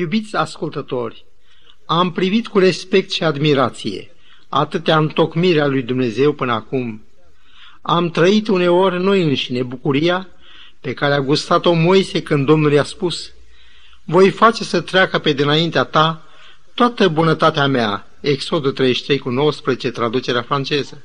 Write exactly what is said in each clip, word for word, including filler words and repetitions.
Iubiți ascultători, am privit cu respect și admirație atâtea întocmirea lui Dumnezeu până acum. Am trăit uneori noi înșine bucuria pe care a gustat-o Moise când Domnul i-a spus: voi face să treacă pe dinaintea ta toată bunătatea mea. Exodul treizeci și trei cu nouăsprezece, traducerea franceză.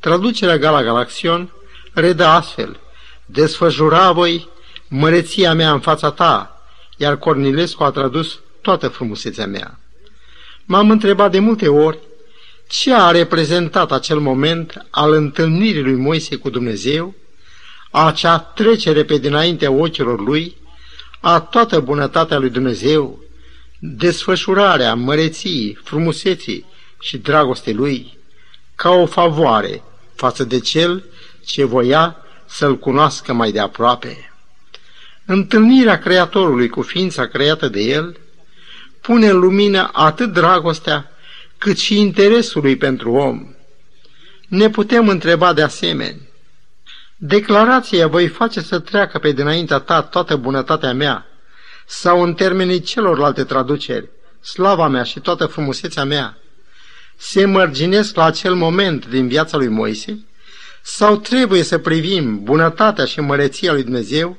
Traducerea Gala Galaxion redă astfel: desfășura voi măreția mea în fața ta, iar Cornilescu a tradus toată frumusețea mea. M-am întrebat de multe ori ce a reprezentat acel moment al întâlnirii lui Moise cu Dumnezeu, acea trecere pe dinaintea ochilor lui, a toată bunătatea lui Dumnezeu, desfășurarea măreții, frumuseții și dragostei lui, ca o favoare față de cel ce voia să-l cunoască mai de aproape. Întâlnirea Creatorului cu ființa creată de el pune în lumină atât dragostea cât și interesul lui pentru om. Ne putem întreba de asemenea: declarația voi face să treacă pe dinaintea ta toată bunătatea mea, sau în termenii celorlalte traduceri, slava mea și toată frumusețea mea, se mărginesc la acel moment din viața lui Moise, sau trebuie să privim bunătatea și măreția lui Dumnezeu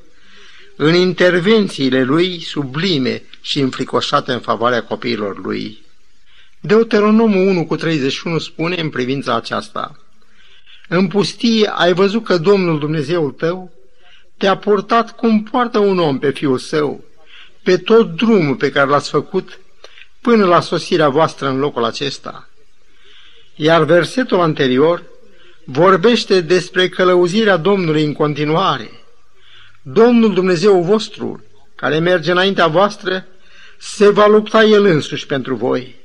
în intervențiile lui sublime și înfricoșate în favoarea copiilor lui? Deuteronomul unu cu treizeci și unu spune în privința aceasta: în pustie ai văzut că Domnul Dumnezeul tău te-a purtat cum poartă un om pe fiul său, pe tot drumul pe care l-ați făcut până la sosirea voastră în locul acesta. Iar versetul anterior vorbește despre călăuzirea Domnului în continuare. Domnul Dumnezeul vostru, care merge înaintea voastră, se va lupta El însuși pentru voi.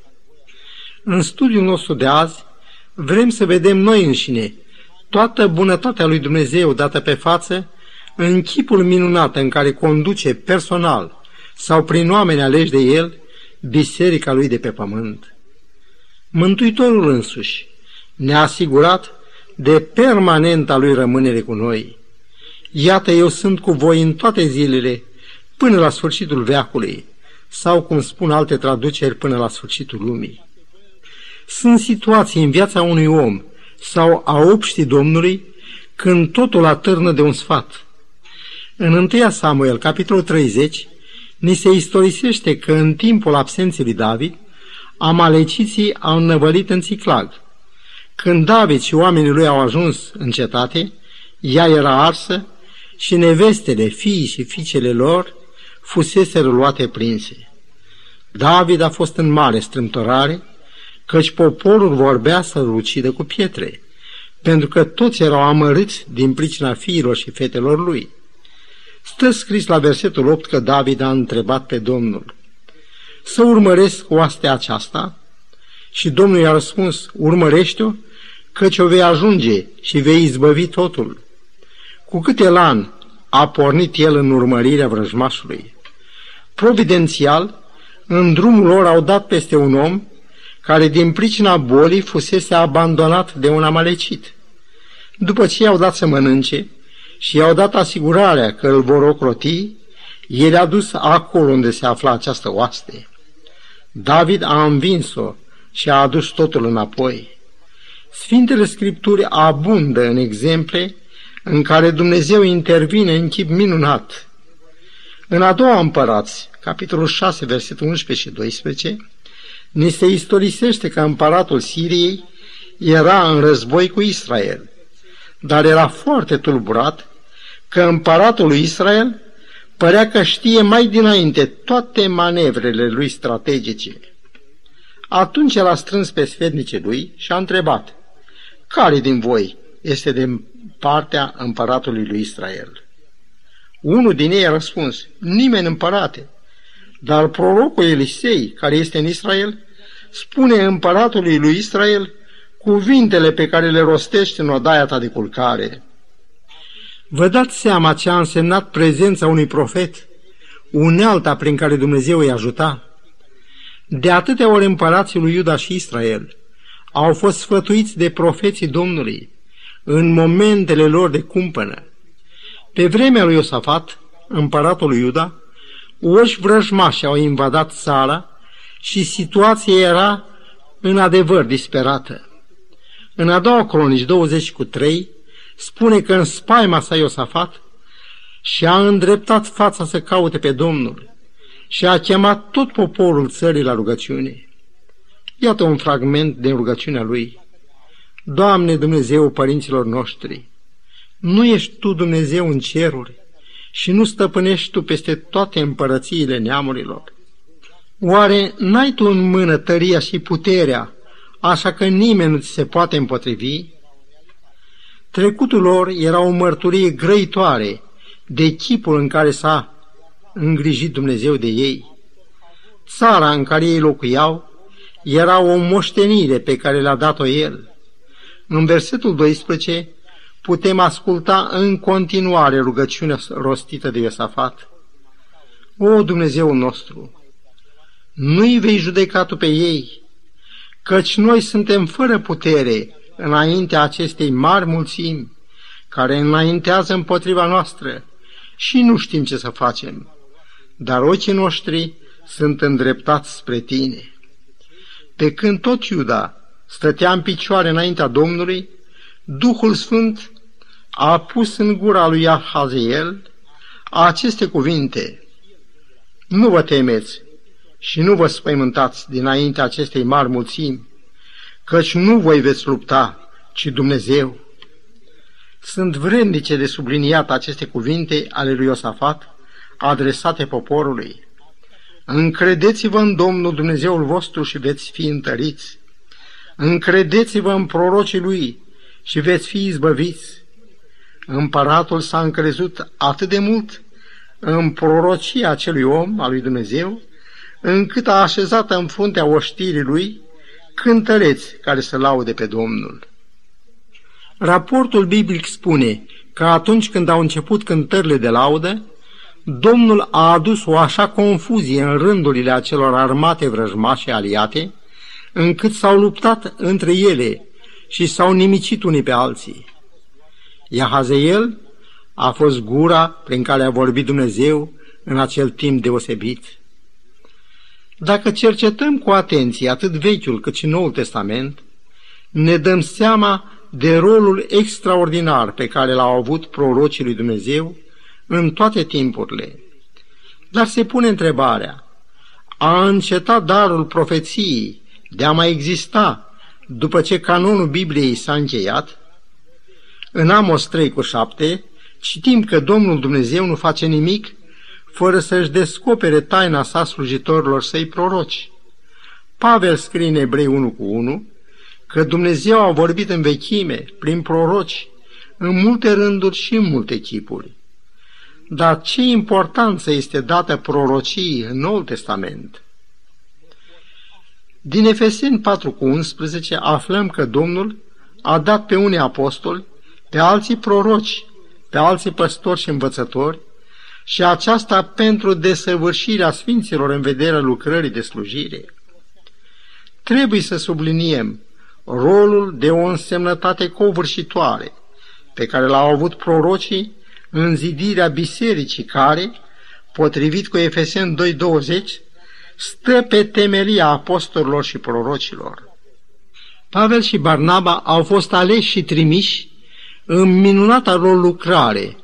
În studiul nostru de azi vrem să vedem noi înșine toată bunătatea lui Dumnezeu dată pe față în chipul minunat în care conduce personal sau prin oameni aleși de El biserica lui de pe pământ. Mântuitorul însuși ne-a asigurat de permanenta lui rămânere cu noi. Iată, eu sunt cu voi în toate zilele, până la sfârșitul veacului, sau, cum spun alte traduceri, până la sfârșitul lumii. Sunt situații în viața unui om sau a obștii Domnului când totul atârnă de un sfat. În întâi Samuel, capitolul treizeci, ni se istorisește că în timpul absenței lui David, amaleciții au năvălit în Țiclag. Când David și oamenii lui au ajuns în cetate, ea era arsă și nevestele, fiii și fiicele lor fuseseră luate prinse. David a fost în mare strâmtorare, căci poporul vorbea să-l ucidă cu pietre, pentru că toți erau amărâți din pricina fiilor și fetelor lui. Stă scris la versetul opt că David a întrebat pe Domnul: să urmăresc oastea aceasta? Și Domnul i-a răspuns: urmărește-o, căci o vei ajunge și vei izbăvi totul. Cu cât elan a pornit el în urmărirea vrăjmașului! Providențial, în drumul lor au dat peste un om care din pricina bolii fusese abandonat de un amalecit. După ce i-au dat să mănânce și i-au dat asigurarea că îl vor ocroti, el a dus acolo unde se afla această oaste. David a învins-o și a adus totul înapoi. Sfintele Scripturi abundă în exemple în care Dumnezeu intervine în chip minunat. În a doua Împărați, capitolul șase, versetul unsprezece și doisprezece, ni se istorisește că împăratul Siriei era în război cu Israel, dar era foarte tulburat că împăratul lui Israel părea că știe mai dinainte toate manevrele lui strategice. Atunci el a strâns pe sfetnicii lui și a întrebat: care din voi este de partea împăratului lui Israel? Unul din ei a răspuns: nimeni, împărate. Dar prorocul Elisei, care este în Israel, spune împăratului lui Israel cuvintele pe care le rostești în odaia ta de culcare. Vă dați seama ce a însemnat prezența unui profet, unealta prin care Dumnezeu îi ajuta? De atâtea ori împărații lui Iuda și Israel au fost sfătuiți de profeții Domnului în momentele lor de cumpănă. Pe vremea lui Iosafat, împăratul lui Iuda, Oși vrăjmași au invadat țara și situația era în adevăr disperată. În a doua cronici douăzeci cu trei spune că în spaima sa Iosafat și-a îndreptat fața să caute pe Domnul și a chemat tot poporul țării la rugăciune. Iată un fragment de rugăciunea lui. Doamne Dumnezeu părinților noștri, nu ești Tu Dumnezeu în ceruri și nu stăpânești Tu peste toate împărățiile neamurilor? Oare n-ai Tu în mână tăria și puterea, așa că nimeni nu ți se poate împotrivi? Trecutul lor era o mărturie grăitoare de chipul în care s-a îngrijit Dumnezeu de ei. Țara în care ei locuiau era o moștenire pe care le-a dat-o El. În versetul doisprezece putem asculta în continuare rugăciunea rostită de Iosafat. O, Dumnezeul nostru, nu-i vei judeca Tu pe ei, căci noi suntem fără putere înaintea acestei mari mulțimi care înaintează împotriva noastră și nu știm ce să facem, dar ochii noștri sunt îndreptați spre Tine. Pe când tot Iuda stătea în picioare înaintea Domnului, Duhul Sfânt a pus în gura lui Ahazeel aceste cuvinte: Nu vă temeți și nu vă spăimântați dinaintea acestei mari mulțimi, căci nu voi veți lupta, ci Dumnezeu. Sunt vrednice de subliniat aceste cuvinte ale lui Iosafat adresate poporului. Încredeți-vă în Domnul Dumnezeul vostru și veți fi întăriți. Încredeți-vă în prorocii Lui și veți fi izbăviți. Împăratul s-a încrezut atât de mult în prorocia acelui om, al lui Dumnezeu, încât a așezat în fruntea oștirii lui cântăreți care să laude pe Domnul. Raportul biblic spune că atunci când au început cântările de laudă, Domnul a adus o așa confuzie în rândurile acelor armate vrăjmașe aliate, încât s-au luptat între ele și s-au nimicit unii pe alții. Iahazeel a fost gura prin care a vorbit Dumnezeu în acel timp deosebit. Dacă cercetăm cu atenție atât Vechiul cât și Noul Testament, ne dăm seama de rolul extraordinar pe care l-au avut prorocii lui Dumnezeu în toate timpurile. Dar se pune întrebarea: a încetat darul profeției de a mai exista după ce canonul Bibliei s-a încheiat? În Amos trei cu șapte citim că Domnul Dumnezeu nu face nimic fără să-și descopere taina sa slujitorilor săi proroci. Pavel scrie în Evrei unu cu unu că Dumnezeu a vorbit în vechime, prin proroci, în multe rânduri și în multe chipuri. Dar ce importanță este dată prorociei în Noul Testament? Din Efeseni patru cu unsprezece aflăm că Domnul a dat pe unii apostoli, pe alții proroci, pe alții păstori și învățători, și aceasta pentru desăvârșirea sfinților în vederea lucrării de slujire. Trebuie să subliniem rolul de o însemnătate covârșitoare pe care l-au avut prorocii în zidirea bisericii care, potrivit cu Efeseni doi douăzeci, stă pe temelia apostolilor și prorocilor. Pavel și Barnaba au fost aleși și trimiși în minunata lor lucrare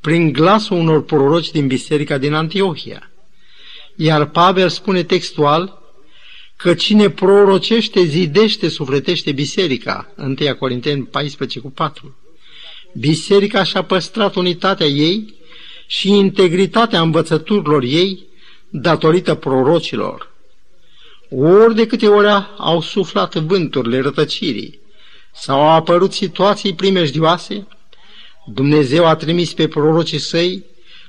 prin glasul unor proroci din biserica din Antiohia. Iar Pavel spune textual că cine prorocește, zidește, sufletește biserica, întâi Corinteni paisprezece cu patru. Biserica și-a păstrat unitatea ei și integritatea învățăturilor ei datorită prorocilor. Ori de câte ori au suflat vânturile rătăcirii sau au apărut situații primejdioase, Dumnezeu a trimis pe prorocii săi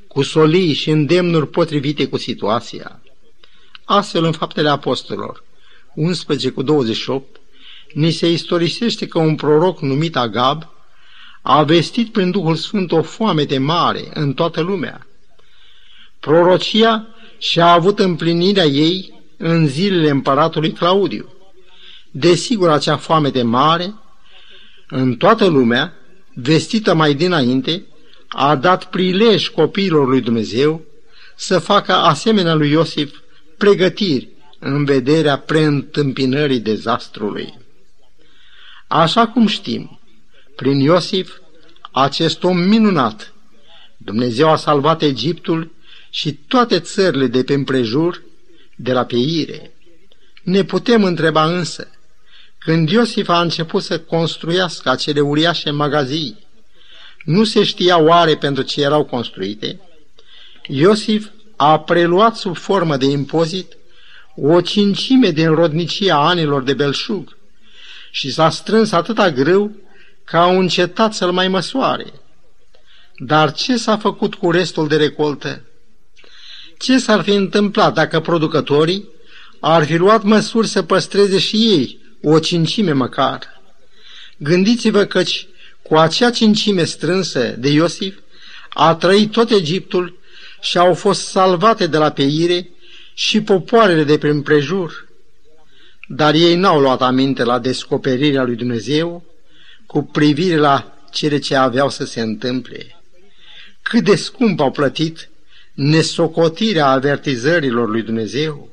cu solii și îndemnuri potrivite cu situația. Astfel, în Faptele Apostolilor unsprezece cu douăzeci și opt, ni se istorisește că un proroc numit Agab a vestit prin Duhul Sfânt o foamete mare în toată lumea. Prorocia și-a avut împlinirea ei în zilele împăratului Claudiu. Desigur, acea foamete mare în toată lumea, vestită mai dinainte, a dat prilej copiilor lui Dumnezeu să facă asemenea lui Iosif pregătiri în vederea preîntâmpinării dezastrului. Așa cum știm, prin Iosif, acest om minunat, Dumnezeu a salvat Egiptul și toate țările de pe împrejur de la pieire. Ne putem întreba însă, când Iosif a început să construiască acele uriașe magazii, nu se știa oare pentru ce erau construite? Iosif a preluat sub formă de impozit o cincime din rodnicia anilor de belșug și s-a strâns atâta grâu că au încetat să-l mai măsoare. Dar ce s-a făcut cu restul de recoltă? Ce s-ar fi întâmplat dacă producătorii ar fi luat măsuri să păstreze și ei o cincime măcar? Gândiți-vă căci cu acea cincime strânsă de Iosif a trăit tot Egiptul și au fost salvate de la peire și popoarele de prin prejur. Dar ei n-au luat aminte la descoperirea lui Dumnezeu cu privire la cele ce aveau să se întâmple. Cât de scump au plătit nesocotirea avertizărilor lui Dumnezeu.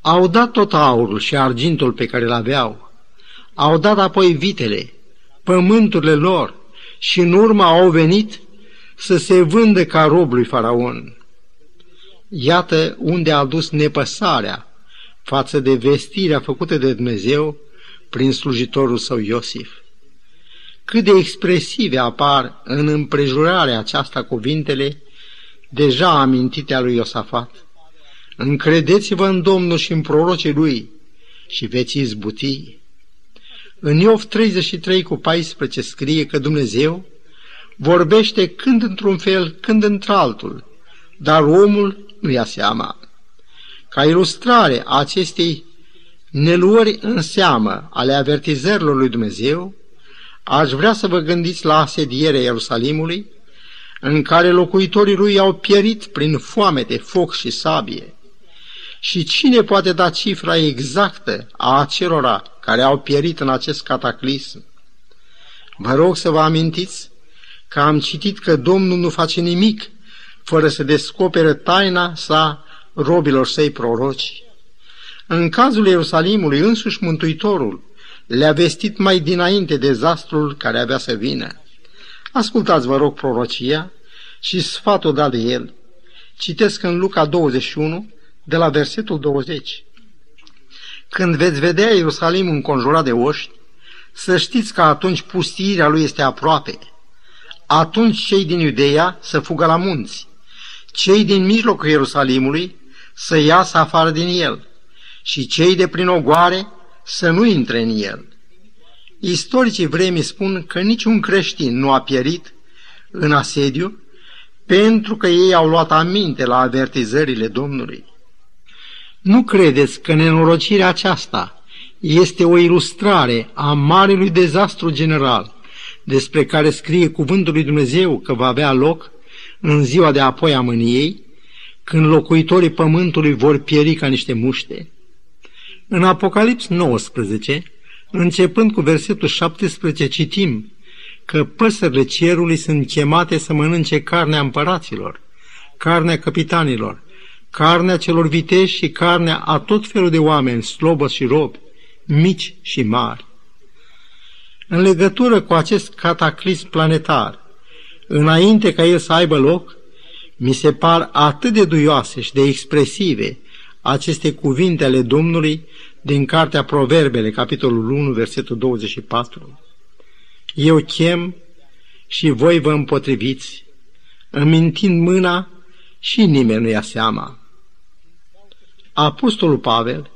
Au dat tot aurul și argintul pe care l-aveau, au dat apoi vitele, pământurile lor și în urmă au venit să se vândă ca rob lui Faraon. Iată unde a dus nepăsarea față de vestirea făcută de Dumnezeu prin slujitorul său Iosif. Cât de expresive apar în împrejurarea aceasta cuvintele deja amintite a lui Iosafat: încredeți-vă în Domnul și în prorocii lui și veți izbuti. În Iov treizeci și trei cu paisprezece scrie că Dumnezeu vorbește când într-un fel, când într-altul, dar omul nu ia seama. Ca ilustrare a acestei neluări în seamă ale avertizărilor lui Dumnezeu, aș vrea să vă gândiți la asedierea Ierusalimului, în care locuitorii lui au pierit prin foamete, foc și sabie. Și cine poate da cifra exactă a acelora care au pierit în acest cataclism? Vă rog să vă amintiți că am citit că Domnul nu face nimic fără să descopere taina sa robilor săi proroci. În cazul Ierusalimului, însuși Mântuitorul le-a vestit mai dinainte dezastrul care avea să vină. Ascultați, vă rog, prorocia și sfatul dat de el. Citesc în Luca douăzeci și unu, de la versetul douăzeci. Când veți vedea Ierusalimul înconjurat de oști, să știți că atunci pustiirea lui este aproape. Atunci cei din Iudeia să fugă la munți, cei din mijlocul Ierusalimului să iasă afară din el și cei de prin ogoare să nu intre în el. Istoricii vremii spun că niciun creștin nu a pierit în asediu pentru că ei au luat aminte la avertizările Domnului. Nu credeți că nenorocirea aceasta este o ilustrare a marelui dezastru general despre care scrie cuvântul lui Dumnezeu că va avea loc în ziua de apoi a mâniei, când locuitorii pământului vor pieri ca niște muște? În Apocalips nouăsprezece, începând cu versetul șaptesprezece, citim că păsările cerului sunt chemate să mănânce carnea împăraților, carnea capitanilor, carnea celor viteși și carnea a tot felul de oameni, slobăți și robi, mici și mari. În legătură cu acest cataclism planetar, înainte ca el să aibă loc, mi se par atât de duioase și de expresive aceste cuvinte ale Domnului din cartea Proverbele, capitolul unu, versetul douăzeci și patru. Eu chem și voi vă împotriviți, amintind mâna și nimeni nu ia seama. Apostolul Pavel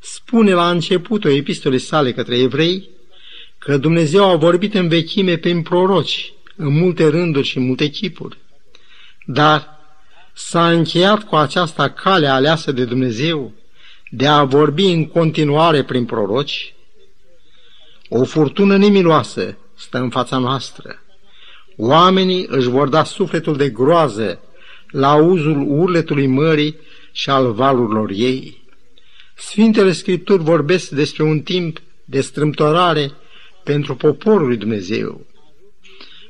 spune la începutul epistolei sale către evrei că Dumnezeu a vorbit în vechime prin proroci, în multe rânduri și în multe chipuri, dar s-a încheiat cu aceasta calea aleasă de Dumnezeu de a vorbi în continuare prin proroci. O furtună nemiloasă stă în fața noastră. Oamenii își vor da sufletul de groază la auzul urletului mării și al valurilor ei. Sfintele Scripturi vorbesc despre un timp de strâmtorare pentru poporul lui Dumnezeu.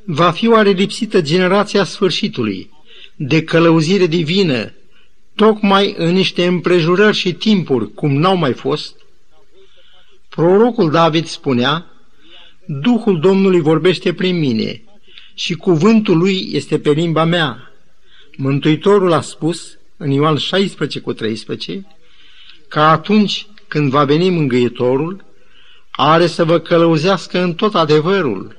Va fi oare lipsită generația sfârșitului de călăuzire divină, tocmai în niște împrejurări și timpuri cum n-au mai fost, prorocul David spunea: Duhul Domnului vorbește prin mine și cuvântul lui este pe limba mea. Mântuitorul a spus în Ioan șaisprezece treisprezece că atunci când va veni Mângâietorul, are să vă călăuzească în tot adevărul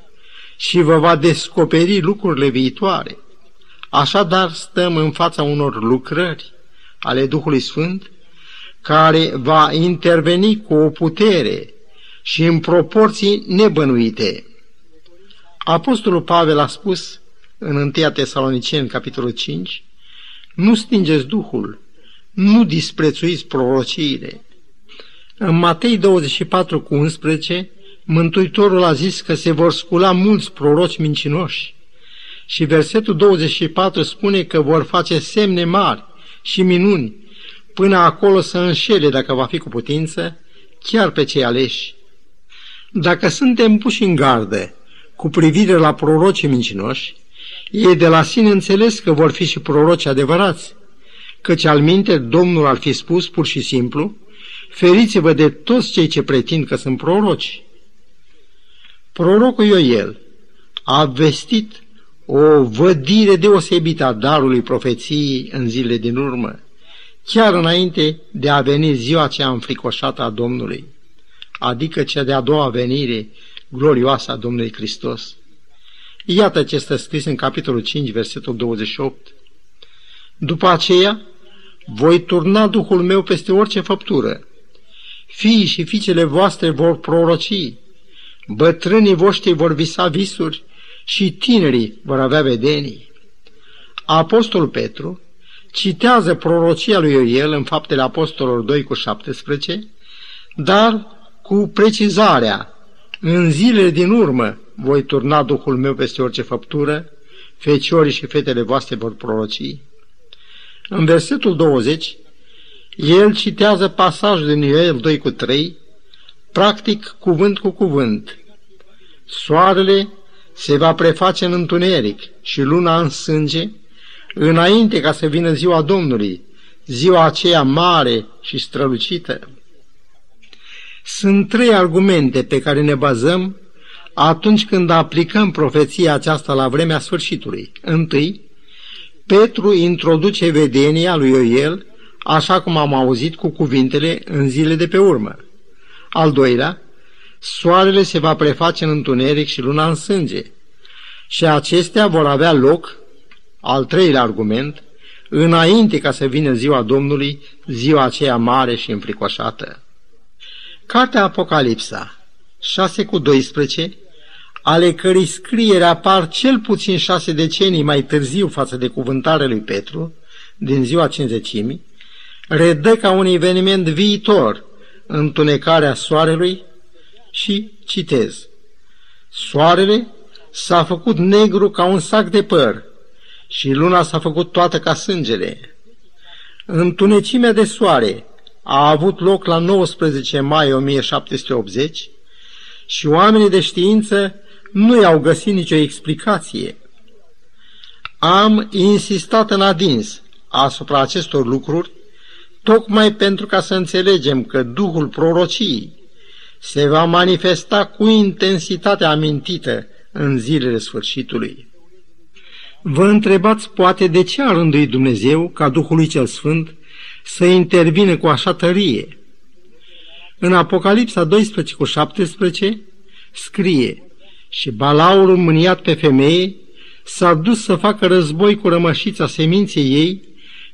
și vă va descoperi lucrurile viitoare. Așadar stăm în fața unor lucrări ale Duhului Sfânt, care va interveni cu o putere și în proporții nebănuite. Apostolul Pavel a spus în întâia Tesaloniceni, capitolul cinci, nu stingeți Duhul, nu disprețuiți prorociile. În Matei douăzeci și patru unsprezece, Mântuitorul a zis că se vor scula mulți proroci mincinoși și versetul douăzeci și patru spune că vor face semne mari și minuni până acolo să înșele, dacă va fi cu putință, chiar pe cei aleși. Dacă suntem puși în gardă cu privire la prorocii mincinoși, ei de la sine înțeles că vor fi și proroci adevărați, căci alminte Domnul ar fi spus pur și simplu: feriți-vă de toți cei ce pretind că sunt proroci. Prorocul Ioel a vestit o vădire deosebită a darului profeției în zilele din urmă, chiar înainte de a veni ziua cea înfricoșată a Domnului, adică cea de-a doua venire glorioasă a Domnului Hristos. Iată ce stă scris în capitolul cinci, versetul douăzeci și opt. După aceea, voi turna Duhul meu peste orice făptură. Fiii și fiicele voastre vor proroci, bătrânii voștri vor visa visuri și tinerii vor avea vedenii. Apostolul Petru citează prorocia lui Ioel în Faptele Apostolilor doi cu șaptesprezece, dar cu precizarea: în zilele din urmă voi turna Duhul meu peste orice făptură, feciorii și fetele voastre vor proroci. În versetul douăzeci, el citează pasajul din Ioel doi cu trei, practic cuvânt cu cuvânt. Soarele se va preface în întuneric și luna în sânge, înainte ca să vină ziua Domnului, ziua aceea mare și strălucită. Sunt trei argumente pe care ne bazăm atunci când aplicăm profeția aceasta la vremea sfârșitului. Întâi, Petru introduce vedenia lui Ioel, așa cum am auzit, cu cuvintele: în zile de pe urmă. Al doilea, soarele se va preface în întuneric și luna în sânge, și acestea vor avea loc, al treilea argument, înainte ca să vină ziua Domnului, ziua aceea mare și înfricoșată. Cartea Apocalipsa, șase cu doisprezece, ale cărei scriere apar cel puțin șase decenii mai târziu față de cuvântarea lui Petru, din ziua cincizecimii, redă ca un eveniment viitor întunecarea soarelui și citez: soarele s-a făcut negru ca un sac de păr și luna s-a făcut toată ca sângele. Întunecimea de soare a avut loc la nouăsprezece mai o mie șapte sute optzeci și oamenii de știință nu i-au găsit nicio explicație. Am insistat în adins asupra acestor lucruri, tocmai pentru ca să înțelegem că Duhul prorociei se va manifesta cu intensitatea amintită în zilele sfârșitului. Vă întrebați poate de ce a rânduit Dumnezeu ca Duhului cel Sfânt să intervină cu așa tărie. În Apocalipsa doisprezece cu șaptesprezece scrie: și balaurul mâniat pe femeie s-a dus să facă război cu rămășița seminței ei,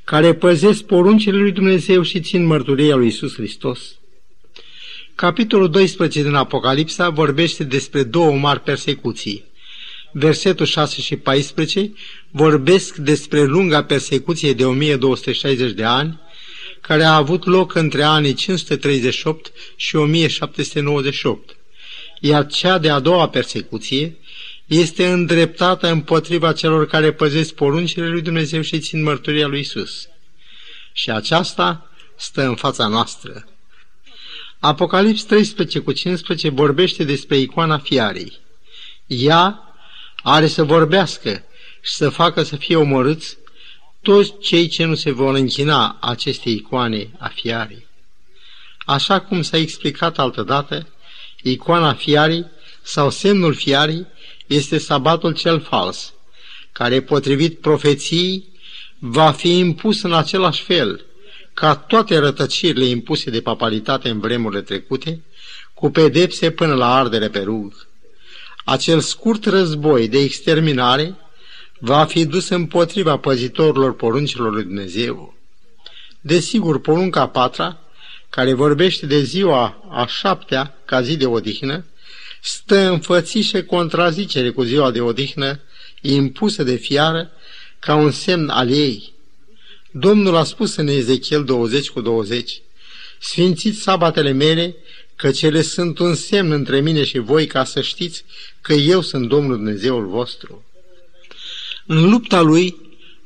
care păzesc poruncile lui Dumnezeu și țin mărturia lui Iisus Hristos. Capitolul doisprezece din Apocalipsa vorbește despre două mari persecuții. Versetul șase și paisprezece vorbesc despre lunga persecuție de o mie două sute șaizeci de ani, care a avut loc între anii cinci sute treizeci și opt și o mie șapte sute nouăzeci și opt, iar cea de-a doua persecuție este îndreptată împotriva celor care păzesc poruncile lui Dumnezeu și țin mărturia lui Isus. Și aceasta stă în fața noastră. Apocalips treisprezece cu cincisprezece vorbește despre icoana fiarei. Ea are să vorbească și să facă să fie omorâți toți cei ce nu se vor închina acestei icoane a fiarei. Așa cum s-a explicat altădată, icoana fiarei sau semnul fiarei este sabatul cel fals, care, potrivit profeției, va fi impus în același fel ca toate rătăcirile impuse de papalitate în vremurile trecute, cu pedepse până la ardere pe rug. Acel scurt război de exterminare va fi dus împotriva păzitorilor poruncilor lui Dumnezeu. Desigur, porunca a patra, care vorbește de ziua a șaptea ca zi de odihnă, stă în fățișe contrazicere cu ziua de odihnă impusă de fiară ca un semn al ei. Domnul a spus în Ezechiel douăzeci cu douăzeci, sfințiți sabatele mele, că cele sunt un semn între mine și voi, ca să știți că eu sunt Domnul Dumnezeul vostru. În lupta lui,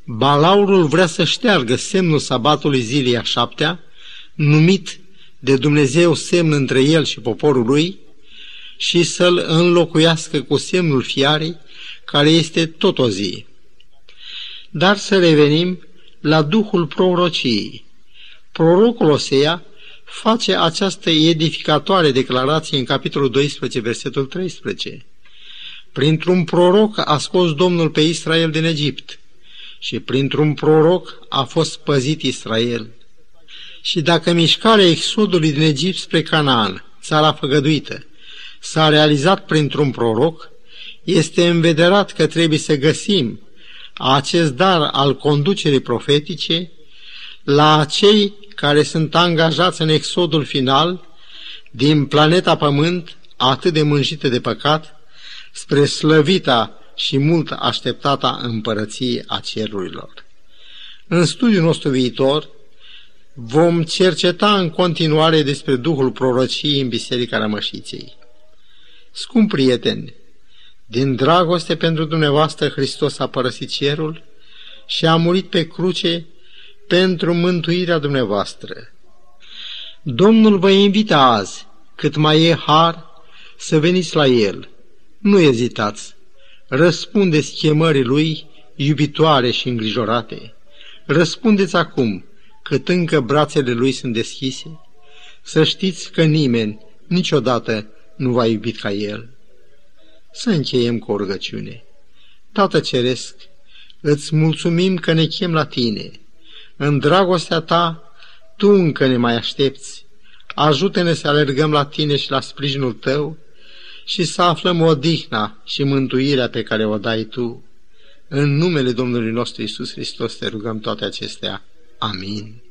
Balaurul vrea să șteargă semnul sabatului zilei a șaptea, numit de Dumnezeu semn între el și poporul lui, și să-l înlocuiască cu semnul fiarei, care este tot o zi. Dar să revenim la duhul prorociei. Prorocul Osea face această edificatoare declarație în capitolul doisprezece, versetul treisprezece. Printr-un proroc a scos Domnul pe Israel din Egipt și printr-un proroc a fost păzit Israel. Și dacă mișcarea exodului din Egipt spre Canaan, țara făgăduită, s-a realizat printr-un proroc, este învederat că trebuie să găsim acest dar al conducerii profetice la cei care sunt angajați în exodul final din planeta Pământ, atât de mânjită de păcat, spre slăvita și mult așteptata împărăție a cerurilor. În studiul nostru viitor vom cerceta în continuare despre duhul prorociei în Biserica Rămășiței. Scump prieteni, din dragoste pentru dumneavoastră Hristos a părăsit cerul și a murit pe cruce pentru mântuirea dumneavoastră. Domnul vă invită azi, cât mai e har, să veniți la El. Nu ezitați, răspundeți chemării Lui iubitoare și îngrijorate. Răspundeți acum, cât încă brațele Lui sunt deschise, să știți că nimeni niciodată nu v-a iubit ca El. Să încheiem cu o rugăciune. Tată Ceresc, îți mulțumim că ne chem la Tine. În dragostea Ta, Tu încă ne mai aștepți. Ajută-ne să alergăm la Tine și la sprijinul Tău și să aflăm odihna și mântuirea pe care o dai Tu. În numele Domnului nostru Iisus Hristos te rugăm toate acestea. Amin.